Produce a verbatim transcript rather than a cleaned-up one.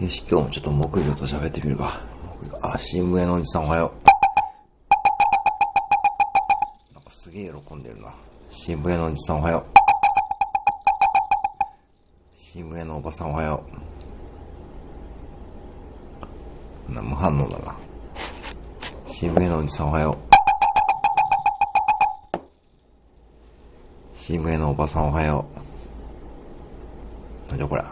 よし、今日もちょっと木魚と喋ってみるか。あ、新聞屋のおじさんおはよう。なんかすげえ喜んでるな。新聞屋のおじさんおはよう。新聞屋のおばさんおはよう。な、無反応だな。新聞屋のおじさんおはよう。新聞屋のおばさんおはよう。なんじゃこりゃ。